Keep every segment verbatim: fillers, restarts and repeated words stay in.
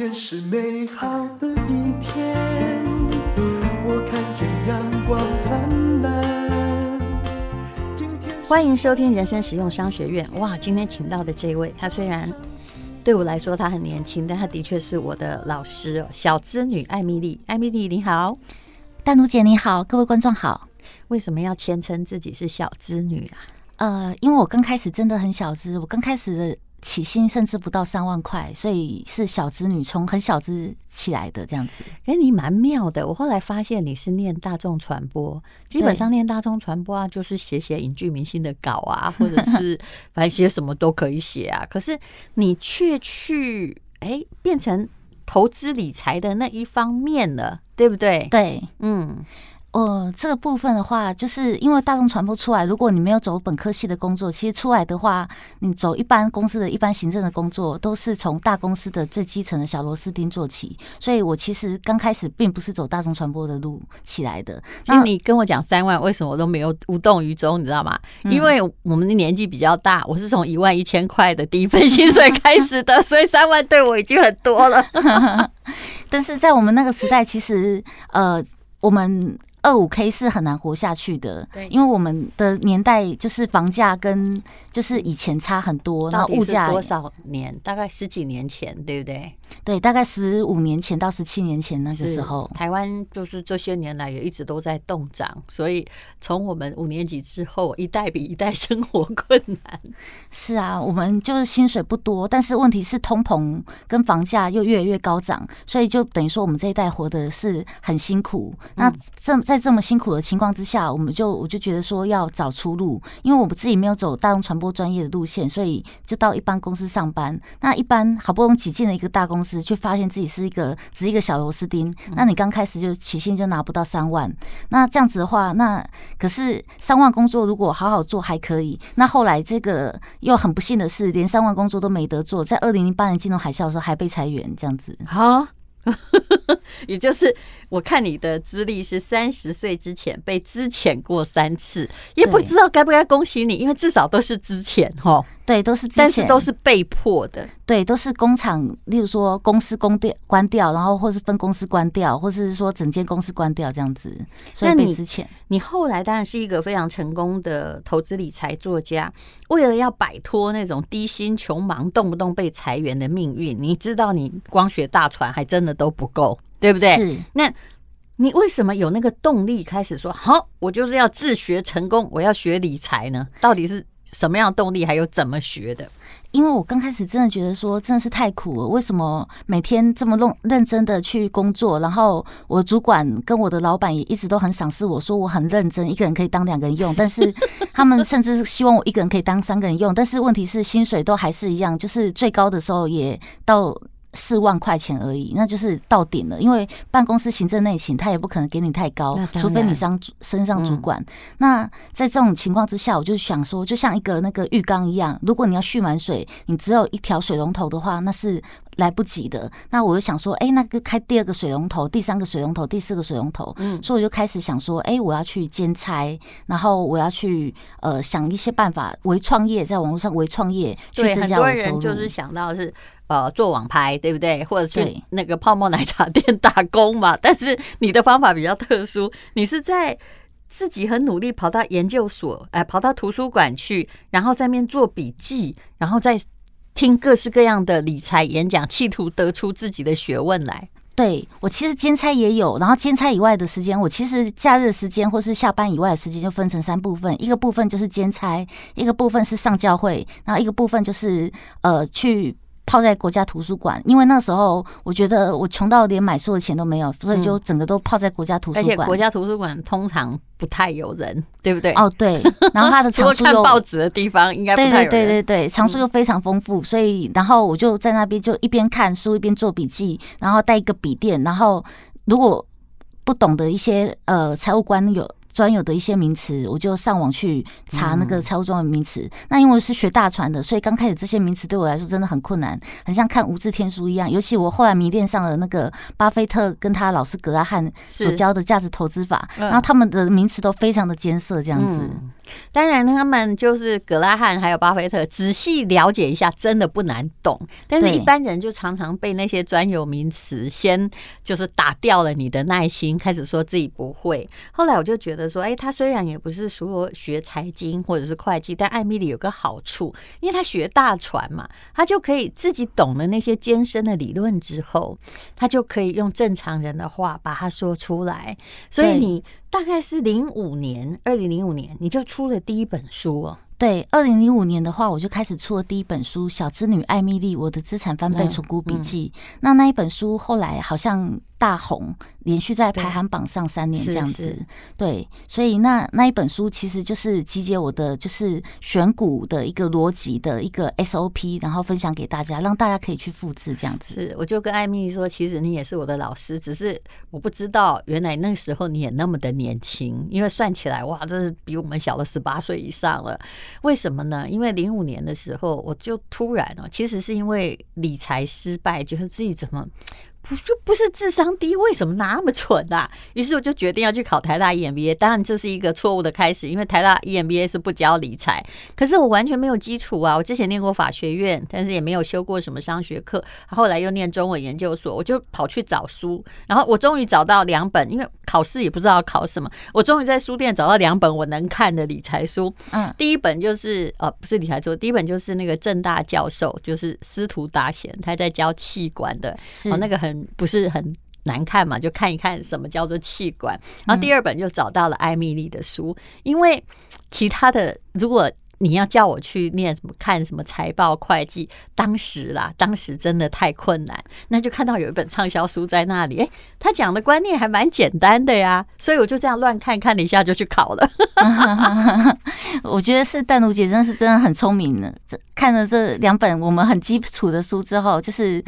天是美好的一天，我看见阳光灿烂。今天欢迎收听人生实用商学院。哇，今天请到的这一位，他虽然对我来说他很年轻，但他的确是我的老师、哦、小资女艾蜜莉。艾蜜莉你好。淡如姐你好，各位观众好。为什么要谦称自己是小资女啊？呃，因为我刚开始真的很小资，我刚开始的起薪甚至不到三万块，所以是小资女，从很小资起来的这样子。哎、欸，你蛮妙的。我后来发现你是念大众传播，基本上念大众传播啊，就是写写影剧明星的稿啊，或者是反正写什么都可以写啊。可是你却去哎、欸、变成投资理财的那一方面了，对不对？对，嗯。呃，这个部分的话，就是因为大众传播出来，如果你没有走本科系的工作，其实出来的话，你走一般公司的一般行政的工作，都是从大公司的最基层的小螺丝钉做起。所以我其实刚开始并不是走大众传播的路起来的。其实你跟我讲三万，为什么我都没有无动于衷，你知道吗？因为我们的年纪比较大，我是从一万一千块的第一份薪水开始的，所以三万对我已经很多了。但是在我们那个时代，其实呃，我们二五 K 是很难活下去的，因为我们的年代就是房价跟就是以前差很多，然后物价多少年？大概十几年前，对不对？对，大概十五年前到十七年前那个时候，台湾就是这些年来也一直都在动涨，所以从我们五年级之后，一代比一代生活困难。是啊，我们就是薪水不多，但是问题是通膨跟房价又越来越高涨，所以就等于说我们这一代活的是很辛苦。嗯、那这在这么辛苦的情况之下，我们就我就觉得说要找出路，因为我们自己没有走大众传播专业的路线，所以就到一般公司上班。那一般好不容易挤进了一个大公司。公司却发现自己是一个只是一个小螺丝钉，那你刚开始就起薪就拿不到三万，那这样子的话，那可是三万工作如果好好做还可以，那后来这个又很不幸的是，连三万工作都没得做，在二零零八年金融海啸的时候还被裁员，这样子。好。也就是我看你的资历是三十岁之前被资遣过三次，也不知道该不该恭喜你，因为至少都是资遣齁。对，都是资遣，但是都是被迫的。对，都是工厂，例如说公司关掉，然后或是分公司关掉，或是说整间公司关掉这样子，所以被资遣。你后来当然是一个非常成功的投资理财作家，为了要摆脱那种低薪穷忙动不动被裁员的命运，你知道你光学大船还真的都不够，对不对？是。那你为什么有那个动力开始说好我就是要自学成功，我要学理财呢？到底是什么样的动力，还有怎么学的？因为我刚开始真的觉得说真的是太苦了，为什么每天这么认真的去工作，然后我主管跟我的老板也一直都很赏识我，说我很认真，一个人可以当两个人用，但是他们甚至希望我一个人可以当三个人用，但是问题是薪水都还是一样，就是最高的时候也到四万块钱而已，那就是到顶了。因为办公室行政内勤，他也不可能给你太高，除非你上升上主管。嗯、那在这种情况之下，我就想说，就像一个那个浴缸一样，如果你要蓄满水，你只有一条水龙头的话，那是来不及的。那我就想说，哎、欸，那个开第二个水龙头，第三个水龙头，第四个水龙头。嗯，所以我就开始想说，哎、欸，我要去兼差，然后我要去呃想一些办法，微创业，在网络上微创业。对，去增加我的收入。很多人就是想到是。呃，做网拍对不对？或者去那个泡沫奶茶店打工嘛。但是你的方法比较特殊，你是在自己很努力跑到研究所，哎、呃，跑到图书馆去，然后在那边做笔记，然后再听各式各样的理财演讲，企图得出自己的学问来。对，我其实兼差也有，然后兼差以外的时间，我其实假日时间或是下班以外的时间就分成三部分，一个部分就是兼差，一个部分是上教会，然后一个部分就是呃去。泡在国家图书馆，因为那时候我觉得我穷到连买书的钱都没有，所以就整个都泡在国家图书馆、嗯。而且国家图书馆通常不太有人，对不对？哦，对。然后它的藏书又看报纸的地方应该不太有人。对对对对对，藏书又非常丰富，所以然后我就在那边就一边看书一边做笔记，然后带一个笔电，然后如果不懂得一些呃财务观有。专有的一些名词，我就上网去查那个财务专有名词、嗯。那因为我是学大船的，所以刚开始这些名词对我来说真的很困难，很像看无字天书一样。尤其我后来迷恋上了那个巴菲特跟他老师格拉汉所教的价值投资法，然后他们的名词都非常的艰涩，这样子、嗯。当然他们就是葛拉汉还有巴菲特仔细了解一下真的不难懂，但是一般人就常常被那些专有名词先就是打掉了你的耐心，开始说自己不会。后来我就觉得说，哎，他虽然也不是说学财经或者是会计，但艾米丽有个好处，因为他学大船嘛，他就可以自己懂了那些艰深的理论之后，他就可以用正常人的话把它说出来。所以你大概是零五年，二零零五年你就出了第一本书哦。对，二零零五年的话，我就开始出了第一本书《小织女艾蜜莉：我的资产翻倍存股笔记》。嗯嗯、那那一本书后来好像大红，连续在排行榜上三年这样子。对，是是对，所以那那一本书其实就是集结我的就是选股的一个逻辑的一个 S O P， 然后分享给大家，让大家可以去复制这样子。是，我就跟艾蜜莉说，其实你也是我的老师，只是我不知道原来那时候你也那么的年轻，因为算起来哇，这是比我们小了十八岁以上了。为什么呢？因为零五年的时候，我就突然哦，其实是因为理财失败，觉得自己怎么不就不是智商低，为什么那么蠢啊？于是我就决定要去考台大 E M B A。当然这是一个错误的开始，因为台大 E M B A 是不教理财，可是我完全没有基础啊。我之前念过法学院，但是也没有修过什么商学课，后来又念中文研究所，我就跑去找书，然后我终于找到两本，因为考试也不知道考什么，我终于在书店找到两本我能看的理财书。嗯，第一本就是呃不是理财书，第一本就是那个政大教授，就是司徒达贤，他在教气管的，哦，那个很不是很难看嘛，就看一看什么叫做气管。然后第二本就找到了艾蜜莉的书，嗯，因为其他的如果你要叫我去念什么看什么财报会计，当时啦，当时真的太困难。那就看到有一本畅销书在那里，欸，他讲的观念还蛮简单的呀，所以我就这样乱看看了一下就去考了。我觉得是淡如姐真是真的很聪明的，看了这两本我们很基础的书之后，就是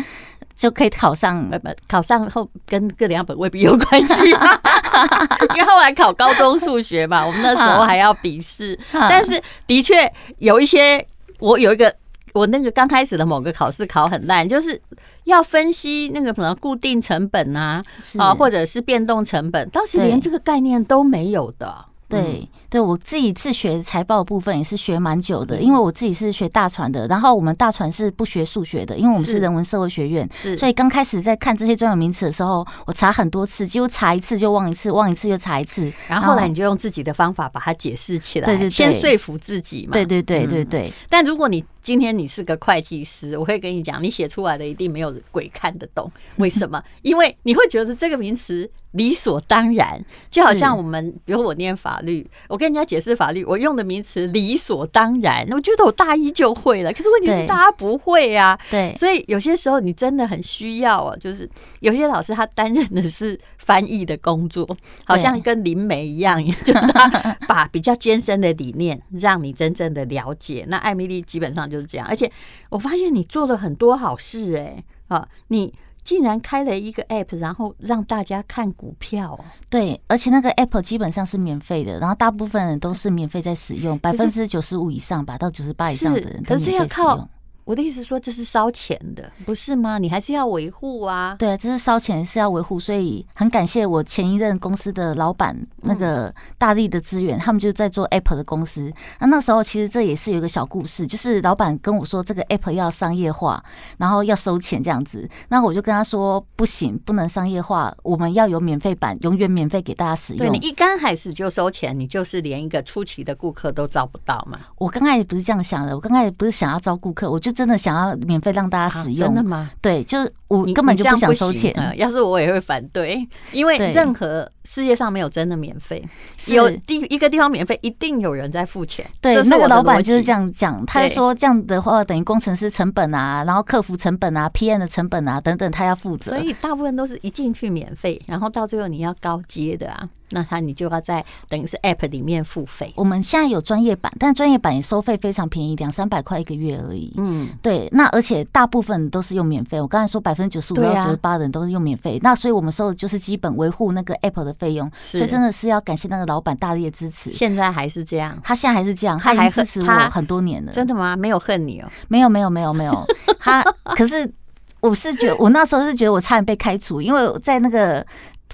就可以考上，考上后跟这两本未必有关系，因为后来考高中数学嘛，我们那时候还要笔试，但是的确有一些，我有一个，我那个刚开始的某个考试考很烂，就是要分析那个什么固定成本啊，啊或者是变动成本，当时连这个概念都没有的。对对，我自己自学财报的部分也是学蛮久的，因为我自己是学大传的，然后我们大传是不学数学的，因为我们是人文社会学院，所以刚开始在看这些专有名词的时候，我查很多次，几乎查一次就忘一次，忘一次就查一次，然后后来你就用自己的方法把它解释起来，对对对，先说服自己嘛。对对对对 对, 對、嗯。但如果你今天你是个会计师，我会跟你讲，你写出来的一定没有鬼看得懂，为什么？因为你会觉得这个名词理所当然，就好像我们比如我念法律，我跟人家解释法律，我用的名词理所当然，我觉得我大一就会了，可是问题是大家不会啊。对，所以有些时候你真的很需要哦，就是有些老师他担任的是翻译的工作，好像跟灵媒一样，就他把比较艰深的理念让你真正的了解。那艾蜜莉基本上就是这样，而且我发现你做了很多好事哎，欸，啊你。竟然开了一个 app， 然后让大家看股票，哦，对，而且那个 app 基本上是免费的，然后大部分人都是免费在使用，百分之九十五以上吧，到九十八以上的人都免费使用。可是要靠，我的意思说这是烧钱的，不是吗？你还是要维护啊。对，这是烧钱，是要维护，所以很感谢我前一任公司的老板那个大力的资源，嗯，他们就在做 app 的公司。那那时候其实这也是有一个小故事，就是老板跟我说这个 app 要商业化，然后要收钱这样子。那我就跟他说不行，不能商业化，我们要有免费版，永远免费给大家使用。对，你一刚开始就收钱，你就是连一个初期的顾客都招不到嘛。我刚开始不是这样想的，我刚开始不是想要招顾客，我就。真的想要免费让大家使用，啊，真的吗？对，就是我根本就不想收钱。要是我也会反对，因为任何世界上没有真的免费，有一个地方免费，一定有人在付钱。对，那个老板就是这样讲，他说这样的话等于工程师成本啊，然后客服成本啊 ，P M 的成本啊等等，他要负责。所以大部分都是一进去免费，然后到最后你要高阶的啊。那他你就要在等于是 App 里面付费。我们现在有专业版，但专业版也收费非常便宜，两三百块一个月而已。嗯，对。那而且大部分都是用免费，我刚才说百分之九十五到九十八的人都是用免费，啊，那所以我们收的就是基本维护那个 App 的费用。所以真的是要感谢那个老板大力的支持。现在还是这样，他现在还是这样，他已经支持我很多年了。真的吗？没有恨你哦？没有没有没有没有。他可是我是觉得，我那时候是觉得我差点被开除，因为在那个。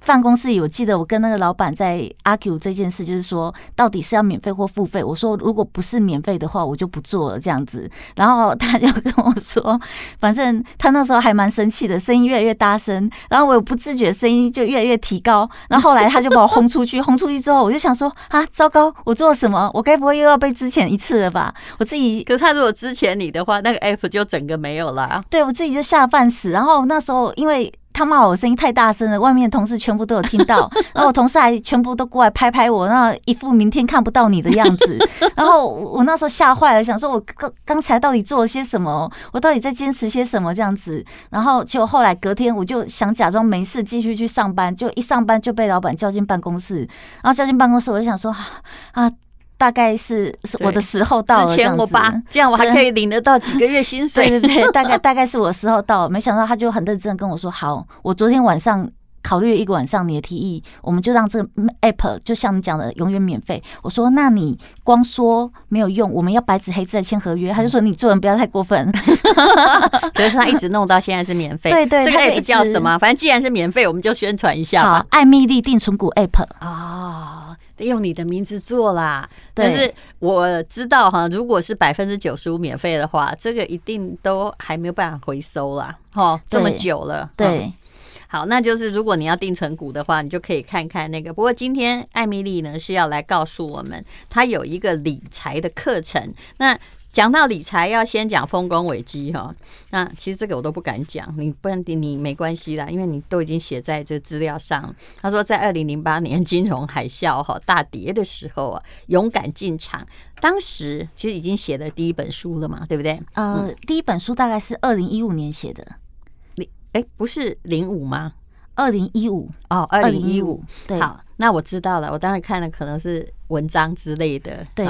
办公室有记得我跟那个老板在 argue 这件事，就是说到底是要免费或付费，我说如果不是免费的话我就不做了这样子，然后他就跟我说反正他那时候还蛮生气的，声音越来越大声，然后我有不自觉声音就越来越提高，然后后来他就把我轰出去轰出去之后我就想说啊糟糕，我做了什么，我该不会又要被之前一次了吧，我自己。可是他如果之前你的话那个 app 就整个没有了。对，我自己就吓半死，然后那时候因为他骂我声音太大声了，外面的同事全部都有听到，然后我同事还全部都过来拍拍我，那一副明天看不到你的样子。然后我那时候吓坏了，想说我刚才到底做了些什么，我到底在坚持些什么这样子。然后就后来隔天我就想假装没事继续去上班，就一上班就被老板叫进办公室，然后叫进办公室我就想说啊。大概是我的时候到了，之前我爸这样我还可以领得到几个月薪水。对对对，大概大概是我时候到了，没想到他就很认真跟我说：“好，我昨天晚上考虑一个晚上你的提议，我们就让这个 app 就像你讲的永远免费。”我说：“那你光说没有用，我们要白纸黑字来签合约。”他就说：“你做人不要太过分。”可是他一直弄到现在是免费。对对，这个 app 叫什么？反正既然是免费，我们就宣传一下吧。好，艾蜜莉定存股 app 啊。哦，用你的名字做啦，但是我知道哈，如果是百分之九十五免费的话，这个一定都还没有办法回收啦，哈，这么久了，对。对，嗯，好，那就是如果你要定存股的话，你就可以看看那个。不过今天艾蜜莉呢是要来告诉我们，她有一个理财的课程。那讲到理财，要先讲丰功伟绩哈。那其实这个我都不敢讲，你不然你没关系啦，因为你都已经写在这资料上。他说，在二零零八年金融海啸哈大跌的时候啊，勇敢进场。当时其实已经写的第一本书了嘛，对不对？呃，嗯，第一本书大概是二零一五年写的。哎，不是零五吗？二零一五哦，二零一五。对，好，那我知道了。我当然看的可能是文章之类的，对。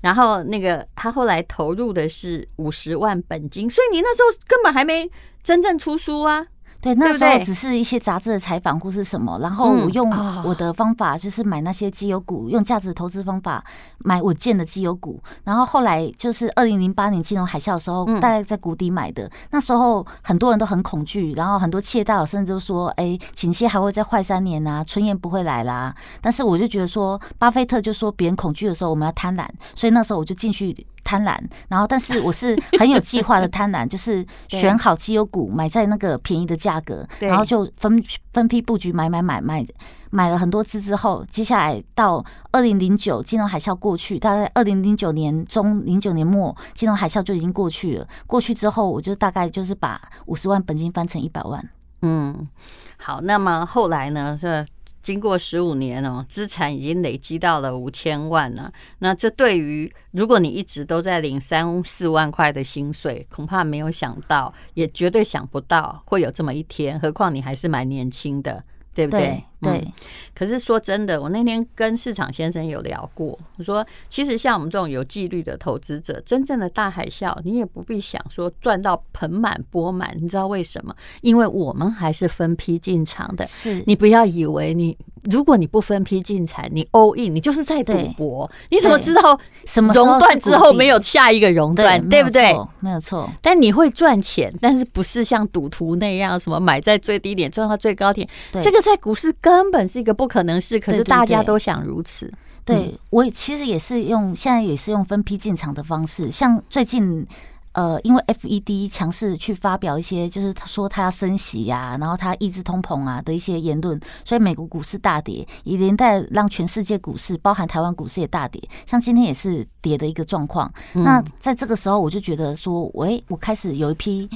然后那个他后来投入的是五十万本金，所以你那时候根本还没真正出书啊。对，那时候只是一些杂志的采访或是什么，然后我用我的方法就是买那些绩优股，用价值投资方法买稳健的绩优股。然后后来就是二零零八年金融海啸的时候，大概在谷底买的。那时候很多人都很恐惧，然后很多企业大佬甚至都说：“哎，景气还会再坏三年啊，春燕不会来啦。”但是我就觉得说，巴菲特就说别人恐惧的时候，我们要贪婪，所以那时候我就进去。贪婪，然后但是我是很有计划的贪婪，就是选好绩优股，买在那个便宜的价格，然后就分分批布局买买买买，买了很多只之后，接下来到二零零九金融海啸过去，大概二零零九年中零九年末金融海啸就已经过去了。过去之后，我就大概就是把五十万本金翻成一百万。嗯，好，那么后来呢？是。经过十五年哦，资产已经累积到了五千万了。那这对于如果你一直都在领三四万块的薪水，恐怕没有想到，也绝对想不到会有这么一天。何况你还是蛮年轻的，对不对？对。对，嗯，可是说真的，我那天跟市场先生有聊过，我说其实像我们这种有纪律的投资者，真正的大海啸，你也不必想说赚到盆满钵满，你知道为什么？因为我们还是分批进场的。是，你不要以为你如果你不分批进场，你 all in， 你就是在赌博。你怎么知道什么熔断之后没有下一个熔断，对不对？没有错。但你会赚钱，但是不是像赌徒那样什么买在最低点赚到最高点？这个在股市根本是一个不可能事，可是大家都想如此。对， 對， 對， 對， 對，我其实也是用现在也是用分批进场的方式，像最近呃，因为 F E D 强势去发表一些就是说他要升息啊，然后他抑制通膨啊的一些言论，所以美国股市大跌，也连带让全世界股市，包含台湾股市也大跌，像今天也是跌的一个状况。嗯，那在这个时候，我就觉得说，喂，我开始有一批。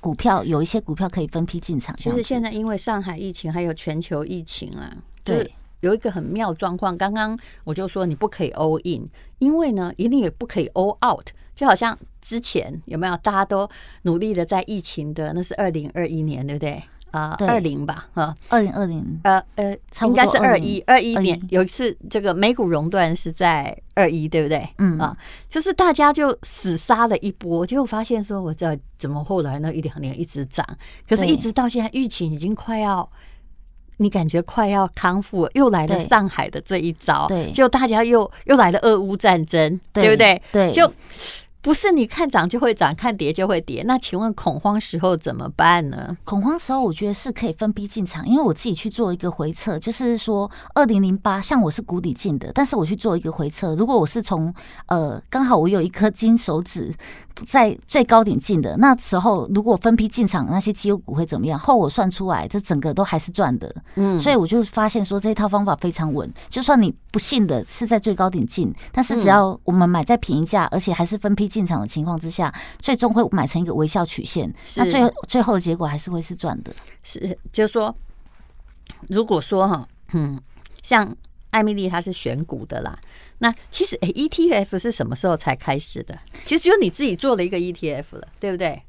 股票有一些股票可以分批进场。其实现在因为上海疫情还有全球疫情啊，对，有一个很妙状况。刚刚我就说你不可以 all in， 因为呢，一定也不可以 all out。就好像之前有没有大家都努力的在疫情的，那是二零二一年，对不对？啊，呃，二零吧，哈，二零二零，呃呃，应该是二一二一年。有一次这个美股熔断是在二一，对不对？嗯啊，就是大家就死杀了一波，结果发现说，我这怎么后来呢一两年一直涨，可是一直到现在疫情已经快要，你感觉快要康复了，又来了上海的这一招，对，就大家又又来了俄乌战争，对不对？对，就不是你看涨就会涨，看跌就会跌。那请问恐慌时候怎么办呢？恐慌时候我觉得是可以分批进场，因为我自己去做一个回测，就是说二零零八像我是谷底进的，但是我去做一个回测，如果我是从呃刚好我有一颗金手指在最高点进的，那时候如果分批进场，那些绩优股会怎么样？后我算出来这整个都还是赚的，嗯，所以我就发现说这套方法非常稳，就算你不信的是在最高点进，但是只要我们买在便宜价，而且还是分批进场的情况之下，最终会买成一个微笑曲线，那最最后的结果还是会是赚的。是，就是说，如果说哈，嗯，像艾蜜莉她是选股的啦，那其实、欸、E T F 是什么时候才开始的？其实只有你自己做了一个 E T F 了，对不对？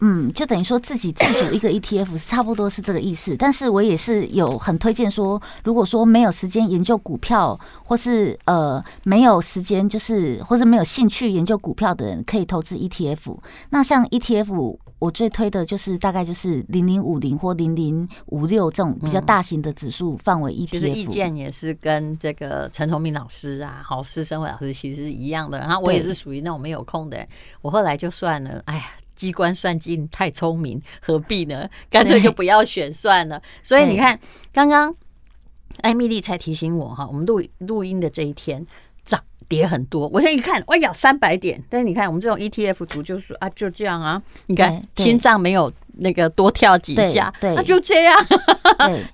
嗯，就等于说自己自主一个 E T F 差不多是这个意思，但是我也是有很推荐说，如果说没有时间研究股票，或是呃没有时间就是或是没有兴趣研究股票的人，可以投资 E T F。那像 E T F， 我最推的就是大概就是零零五零或零零五六这种比较大型的指数范围 E T F。其实意见也是跟这个陈崇明老师啊、郝施生慧老师其实是一样的，然后我也是属于那种没有空的，我后来就算了，哎呀。机关算尽太聪明，何必呢？干脆就不要选算了。所以你看，刚刚艾蜜莉才提醒我哈，我们录录音的这一天涨跌很多，我先一看，哎呀，三百点。但是你看，我们这种 E T F 族就是啊，就这样啊。你看心脏没有那个多跳几下，那、啊、就这样。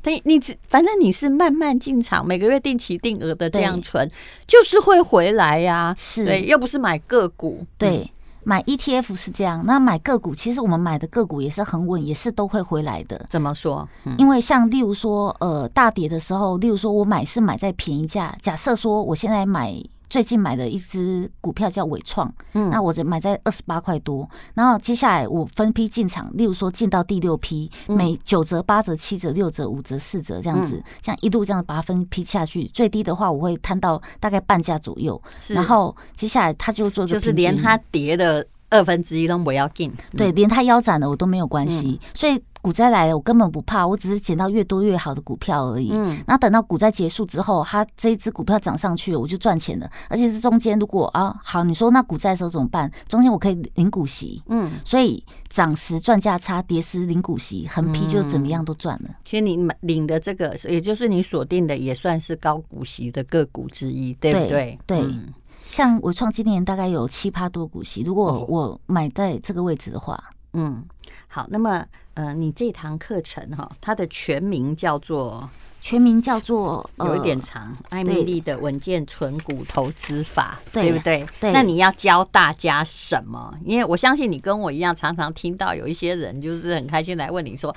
对，你反正你是慢慢进场，每个月定期定额的这样存，就是会回来呀、啊。是，对，又不是买个股，对。嗯，买 E T F 是这样，那买个股，其实我们买的个股也是很稳，也是都会回来的。怎么说？嗯、因为像例如说，呃，大跌的时候，例如说我买是买在便宜价，假设说我现在买。最近买的一只股票叫伟创，嗯，那我买在二十八块多，然后接下来我分批进场，例如说进到第六批，每九折、八折、七折、六折、五折、四折这样子，这样一路这样把它分批下去，最低的话我会摊到大概半价左右，然后接下来它就做个平均，就是连它跌的二分之一都不要进，对，连它腰斩了我都没有关系，嗯、所以。股灾来了，我根本不怕，我只是捡到越多越好的股票而已。嗯，然后等到股灾结束之后，它这一只股票涨上去了，我就赚钱了。而且是中间，如果啊，好，你说那股灾的时候怎么办？中间我可以领股息。嗯，所以涨时赚价差，跌时领股息，横批就怎么样都赚了。嗯、其实你领的这个，也就是你锁定的，也算是高股息的个股之一，对不对？对。对嗯、像我创今年大概有七趴多股息，如果我买在这个位置的话，嗯，好，那么。呃，你这堂课程哈，它的全名叫做全名叫做、呃、有一点长，艾蜜莉的稳健存股投资法， 对, 对不对？对。那你要教大家什么？因为我相信你跟我一样，常常听到有一些人就是很开心来问你说，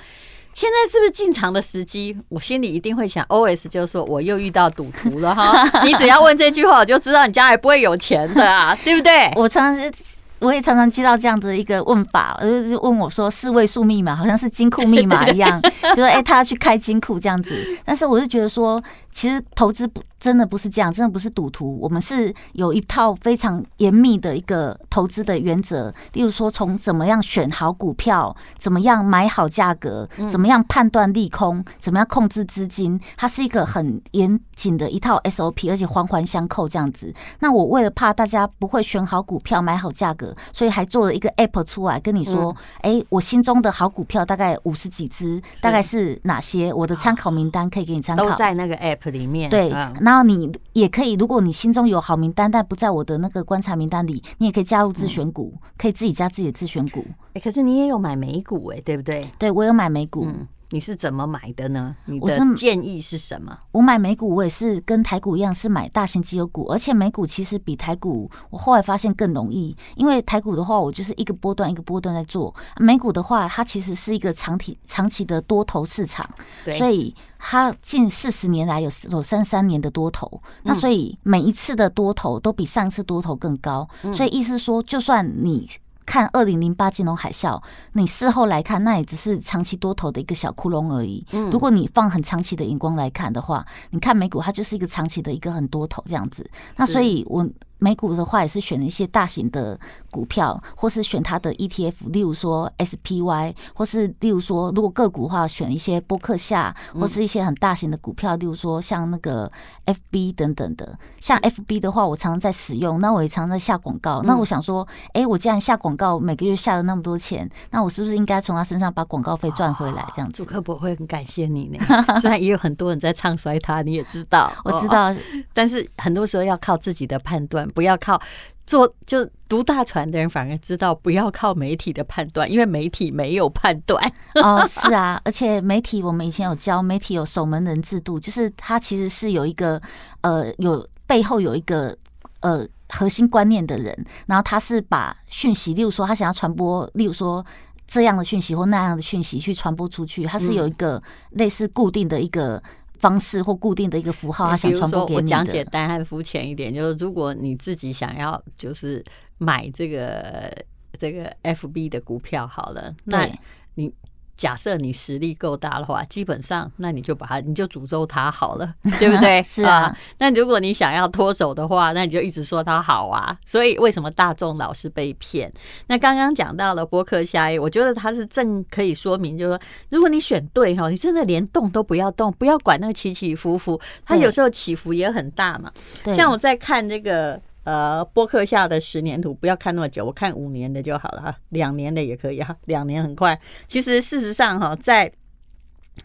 现在是不是进场的时机？我心里一定会想 ，O S 就是说我又遇到赌徒了哈。你只要问这句话，我就知道你将来不会有钱的啊，对不对？我常常。我也常常接到这样的一个问法，就问我说四位数密码好像是金库密码一样，就是哎、欸、他要去开金库这样子。但是我是觉得说，其实投资真的不是这样，真的不是赌徒，我们是有一套非常严密的一个投资的原则，例如说从怎么样选好股票，怎么样买好价格，怎么样判断利空，怎么样控制资金，它是一个很严谨的一套 S O P， 而且环环相扣这样子。那我为了怕大家不会选好股票买好价格，所以还做了一个 app 出来，跟你说，哎、嗯欸，我心中的好股票大概五十几只，大概是哪些？我的参考名单可以给你参考，都在那个 app 里面。对，嗯、然后你也可以，如果你心中有好名单，但不在我的那个观察名单里，你也可以加入自选股，嗯、可以自己加自己的自选股。欸、可是你也有买美股哎、欸，对不对？对，我有买美股。嗯，你是怎么买的呢？你的建议是什么？我, 我买美股，我也是跟台股一样，是买大型绩优股，而且美股其实比台股，我后来发现更容易，因为台股的话，我就是一个波段一个波段在做，美股的话，它其实是一个长期长期的多头市场，所以它近四十年来有有三三年的多头，嗯、那所以每一次的多头都比上一次多头更高，嗯、所以意思说，就算你。看二零零八金融海啸，你事后来看，那也只是长期多头的一个小窟窿而已。嗯、如果你放很长期的眼光来看的话，你看美股它就是一个长期的一个很多头这样子。那所以我美股的话也是选了一些大型的股票，或是选它的 E T F， 例如说 S P Y， 或是例如说如果个股的话选一些波克夏，或是一些很大型的股票，例如说像那个 F B 等等的。像 F B 的话我常常在使用，那我也常常在下广告，那我想说哎、欸，我既然下广告每个月下了那么多钱，那我是不是应该从他身上把广告费赚回来这样子。主客博会很感谢你呢，虽然也有很多人在唱衰他，你也知道我知道、哦、但是很多时候要靠自己的判断，不要靠做就读大传的人反而知道不要靠媒体的判断，因为媒体没有判断哦，是啊，而且媒体我们以前有教，媒体有守门人制度，就是它其实是有一个呃有背后有一个呃核心观念的人，然后他是把讯息，例如说他想要传播，例如说这样的讯息或那样的讯息去传播出去，他是有一个类似固定的一个。方式或固定的一个符号，他想传播给你的。我讲简单和肤浅一点，就是如果你自己想要就是买这个这个 F B 的股票好了，那你假设你实力够大的话，基本上那你就把它你就诅咒它好了，对不对？是啊、呃。那如果你想要脱手的话，那你就一直说它好啊。所以为什么大众老是被骗？那刚刚讲到了波克夏，我觉得它是正可以说明，就是说如果你选对哈，你真的连动都不要动，不要管那个起起伏伏，它有时候起伏也很大嘛。像我在看这个。呃，波克夏的十年图不要看那么久，我看五年的就好了哈，两年的也可以哈，两年很快。其实事实上哈，在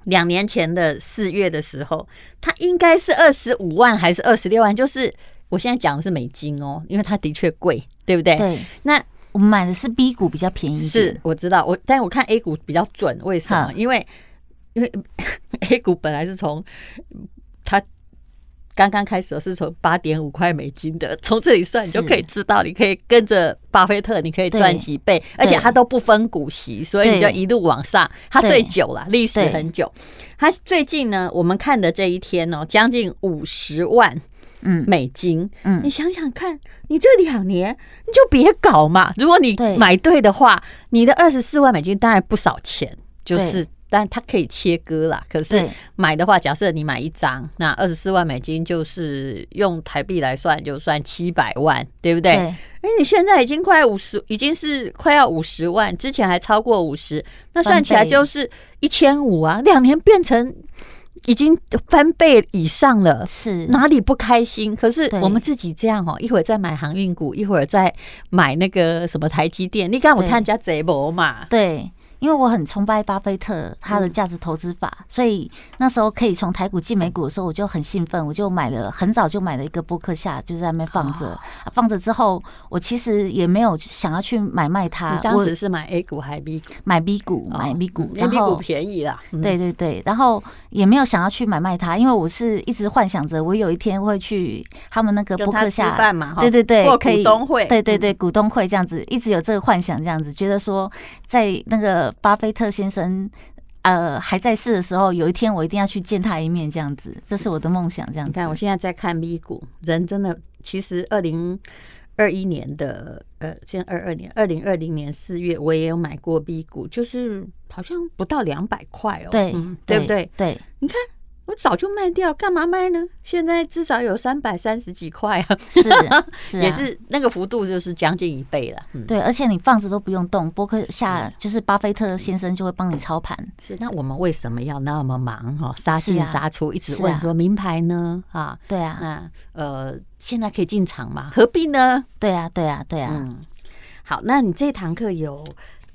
两年前的四月的时候，它应该是二十五万还是二十六万？就是我现在讲的是美金哦，因为它的确贵，对不对？对。那我们买的是 B 股比较便宜一点，是我知道，我但我看 A 股比较准，为什么？因为因为 A 股本来是从它。刚刚开始是从八点五块美金的，从这里算你就可以知道，你可以跟着巴菲特，你可以赚几倍，而且它都不分股息，所以你就一路往上。它最久了，历史很久。它最近呢，我们看的这一天哦，将近五十万美金。嗯，你想想看，你这两年你就别搞嘛。如果你买对的话，你的二十四万美金当然不少钱，就是。但它可以切割啦，可是买的话，假设你买一张，那二十四万美金就是用台币来算，就算七百万，对不对？哎，你现在已经快五十，已经是快要五十万，之前还超过五十，那算起来就是一千五啊，两年变成已经翻倍以上了，是哪里不开心？可是我们自己这样哦，一会儿再买航运股，一会儿再买那个什么台积电，你看我看家贼博嘛，对。因为我很崇拜巴菲特他的价值投资法、嗯、所以那时候可以从台股进美股的时候我就很兴奋，我就买了很早就买了一个波克夏，就在那边放着、哦、放着之后我其实也没有想要去买卖它。你当时是买 A 股还 B 股？买 B 股，买 B 股、哦、然后 A B 股便宜啦、嗯、对对对，然后也没有想要去买卖它，因为我是一直幻想着我有一天会去他们那个波克夏跟嘛，对对对，或股东会，对对对，股东会这样子、嗯、一直有这个幻想，这样子觉得说在那个巴菲特先生呃还在世的时候，有一天我一定要去见他一面，这样子，这是我的梦想。这样子，你看我现在在看 B 股，人真的，其实二零二一年的呃，现在二二年，二零二零年四月我也有买过 B 股，就是好像不到两百块哦，对、嗯、对不对？对，你看。我早就卖掉，干嘛卖呢？现在至少有三百三十几块啊，是是、啊，也是那个幅度，就是将近一倍了、嗯。对，而且你放着都不用动，波克夏就是巴菲特先生就会帮你操盘。是，那我们为什么要那么忙哈？杀进杀出，一直问说名牌呢？啊，对啊，那呃，现在可以进场吗？何必呢？对啊，对啊，对啊。嗯，好，那你这堂课有。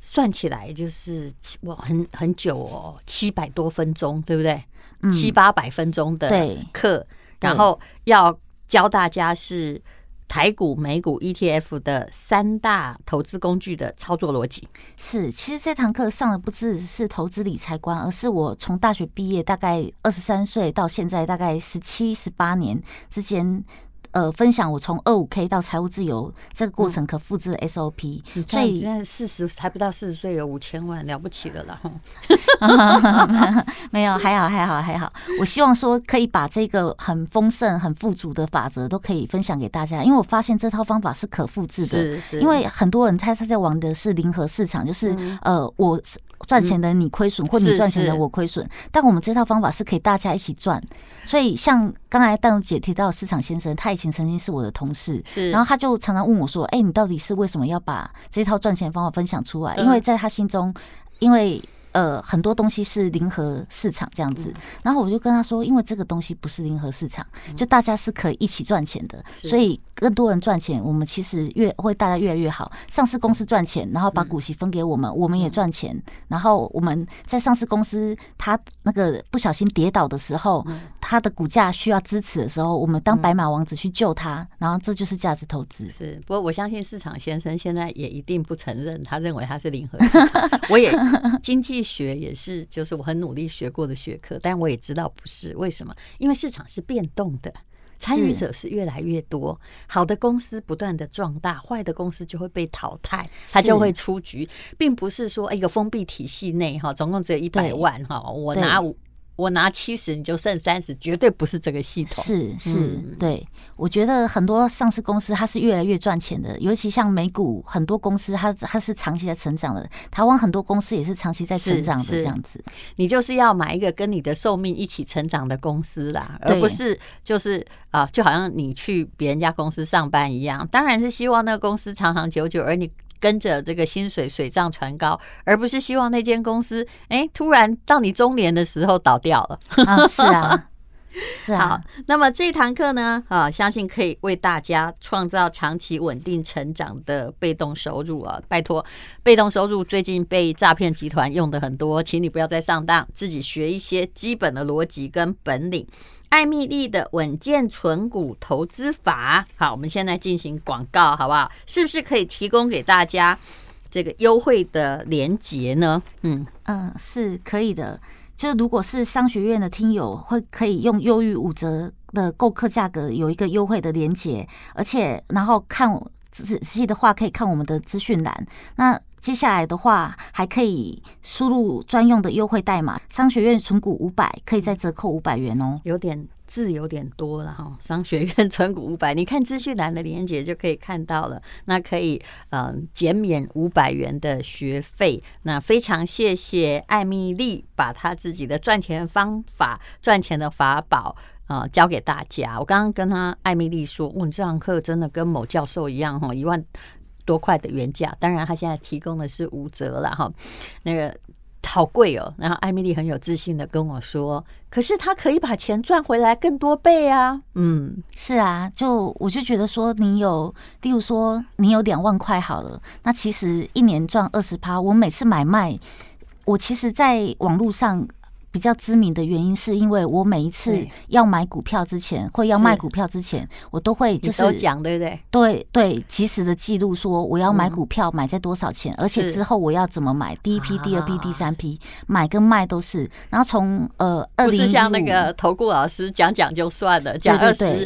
算起来就是哇，很很久哦，七百多分钟，对不对？嗯、七八百分钟的课，然后要教大家是台股、美股、E T F 的三大投资工具的操作逻辑。是，其实这堂课上的不只是投资理财观，而是我从大学毕业大概二十三岁到现在大概十七、十八年之间。呃，分享我从二五 K 到财务自由这个过程可复制 S O P，、嗯、所以现在四十还不到四十岁有五千万了不起了啦！没有，还好，还好，还好。我希望说可以把这个很丰盛、很富足的法则都可以分享给大家，因为我发现这套方法是可复制的。是是，因为很多人他他在玩的是零和市场，就是、嗯、呃，我赚钱的你亏损，或你赚钱的我亏损。但我们这套方法是可以大家一起赚。所以像刚才淡如姐提到市场先生，他以前曾经是我的同事，然后他就常常问我说：“哎，你到底是为什么要把这套赚钱方法分享出来？”因为在他心中，因为呃很多东西是零和市场这样子。然后我就跟他说，因为这个东西不是零和市场，就大家是可以一起赚钱的，所以更多人赚钱，我们其实越会大家越来越好。上市公司赚钱，然后把股息分给我们，我们也赚钱。然后我们在上市公司，它那个不小心跌倒的时候，它的股价需要支持的时候，我们当白马王子去救它，然后这就是价值投资。是，不过我相信市场先生现在也一定不承认，他认为他是零和市场。我也经济学也是，就是我很努力学过的学科，但我也知道不是为什么，因为市场是变动的。参与者是越来越多，好的公司不断的壮大，坏的公司就会被淘汰，它就会出局，并不是说一个封闭体系内总共只有一百万，我拿五。我拿七十，你就剩三十，绝对不是这个系统。是是，对，我觉得很多上市公司它是越来越赚钱的，尤其像美股很多公司它它是长期在成长的，台湾很多公司也是长期在成长的这样子。你就是要买一个跟你的寿命一起成长的公司啦，而不是就是啊，就好像你去别人家公司上班一样，当然是希望那个公司长长久久，而你跟着这个薪水水涨船高，而不是希望那间公司哎突然到你中年的时候倒掉了。啊是啊是啊。好，那么这堂课呢、啊、相信可以为大家创造长期稳定成长的被动收入啊！拜托，被动收入最近被诈骗集团用的很多，请你不要再上当，自己学一些基本的逻辑跟本领。艾蜜莉的稳健存股投资法，好，我们现在进行广告好不好？是不是可以提供给大家这个优惠的连结呢？嗯嗯，是可以的。就如果是商学院的听友，会可以用优于五折的购课价格有一个优惠的连结，而且然后看仔细的话可以看我们的资讯栏。那接下来的话，还可以输入专用的优惠代码“商学院存股五百”，可以再折扣五百元哦。有点字有点多了哈，“商学院存股五百”，你看资讯栏的链接就可以看到了。那可以呃减免五百元的学费。那非常谢谢艾蜜莉把她自己的赚钱方法、赚钱的法宝。呃，教给大家。我刚刚跟他艾蜜莉说，我、哦、这堂课真的跟某教授一样哈，一万多块的原价，当然他现在提供的是五折了哈，那个好贵哦。然后艾蜜莉很有自信的跟我说，可是他可以把钱赚回来更多倍啊。嗯，是啊，就我就觉得说，你有，例如说你有两万块好了，那其实一年赚二十趴，我每次买卖，我其实在网络上。比较知名的原因是因为我每一次要买股票之前或要卖股票之前，我都会就是都讲，对不对？对对，及时的记录说我要买股票买在多少钱，而且之后我要怎么买，第一批、第二批、第三批，买跟卖都是。然后从呃二零一五，不是像那个投顾老师讲讲就算了，讲二十。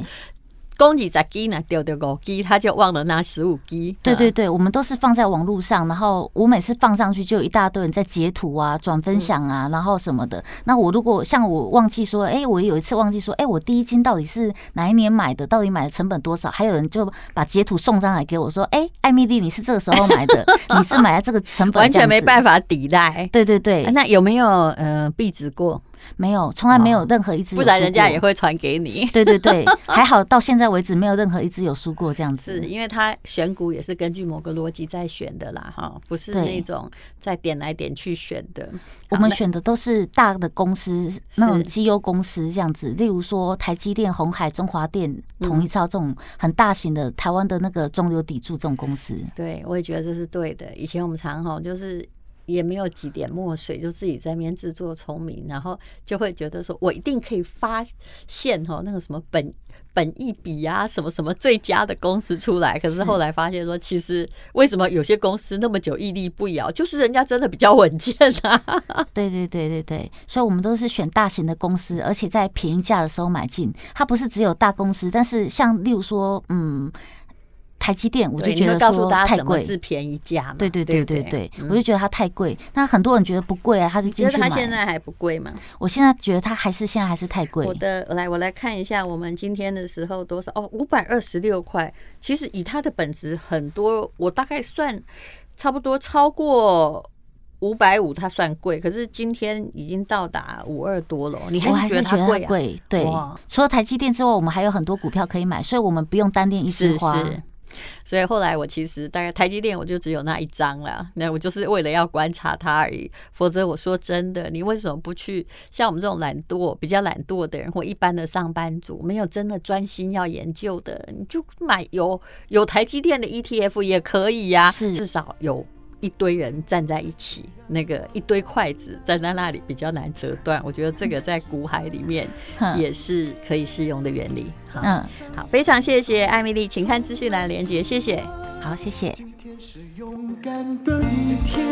供给在基呢，丢丢狗基，他就忘了拿十五基。对对对，我们都是放在网络上，然后我每次放上去就有一大堆人在截图啊、转分享啊，然后什么的。那我如果像我忘记说，哎，我有一次忘记说，哎，我第一金到底是哪一年买的？到底买的成本多少？还有人就把截图送上来给我说，哎，艾蜜莉，你是这个时候买的，你是买在这个成本，完全没办法抵赖。对对对，那有没有呃避值过？没有，从来没有任何一只，不然人家也会传给你。对对对，还好到现在为止没有任何一只有输过这样子。是因为他选股也是根据某个逻辑在选的啦，哈，不是那种在点来点去选的。我们选的都是大的公司，那种绩优公司这样子，例如说台积电、鸿海、中华电、统一超这种很大型的台湾的那个中流砥柱这种公司。对，我也觉得这是对的。以前我们常吼就是。也没有几点墨水，就自己在那边自作聪明，然后就会觉得说我一定可以发现哦，那个什么本本益比啊，什么什么最佳的公司出来。可是后来发现说，其实为什么有些公司那么久屹立不摇，就是人家真的比较稳健啊。对对对对对，所以我们都是选大型的公司，而且在便宜价的时候买进。它不是只有大公司，但是像例如说，嗯。台积电，我就觉得说太贵，是便宜价嘛？对对对对对，我就觉得它太贵。那很多人觉得不贵啊，他就进去买。你觉得它现在还不贵吗？我现在觉得它还是现在还是太贵。我的来，我来看一下，我们今天的时候多少？哦，五百二十六块。其实以它的本质，很多我大概算差不多超过五百五它算贵，可是今天已经到达五二多了，你还是觉得它贵、啊、贵对，除了台积电之外我们还有很多股票可以买，所以我们不用单恋一枝花。是是，所以后来我其实大概台积电我就只有那一张啦，那我就是为了要观察它而已，否则我说真的，你为什么不去像我们这种懒惰比较懒惰的人或一般的上班族没有真的专心要研究的，你就买有有台积电的 E T F 也可以呀、啊，至少有一堆人站在一起，那个一堆筷子站在那里比较难折断，我觉得这个在股海里面也是可以适用的原理。好，嗯，好，非常谢谢艾蜜莉，请看资讯栏连结，谢谢。好，谢谢。今天是勇敢的一天，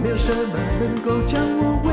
没有什么能够将我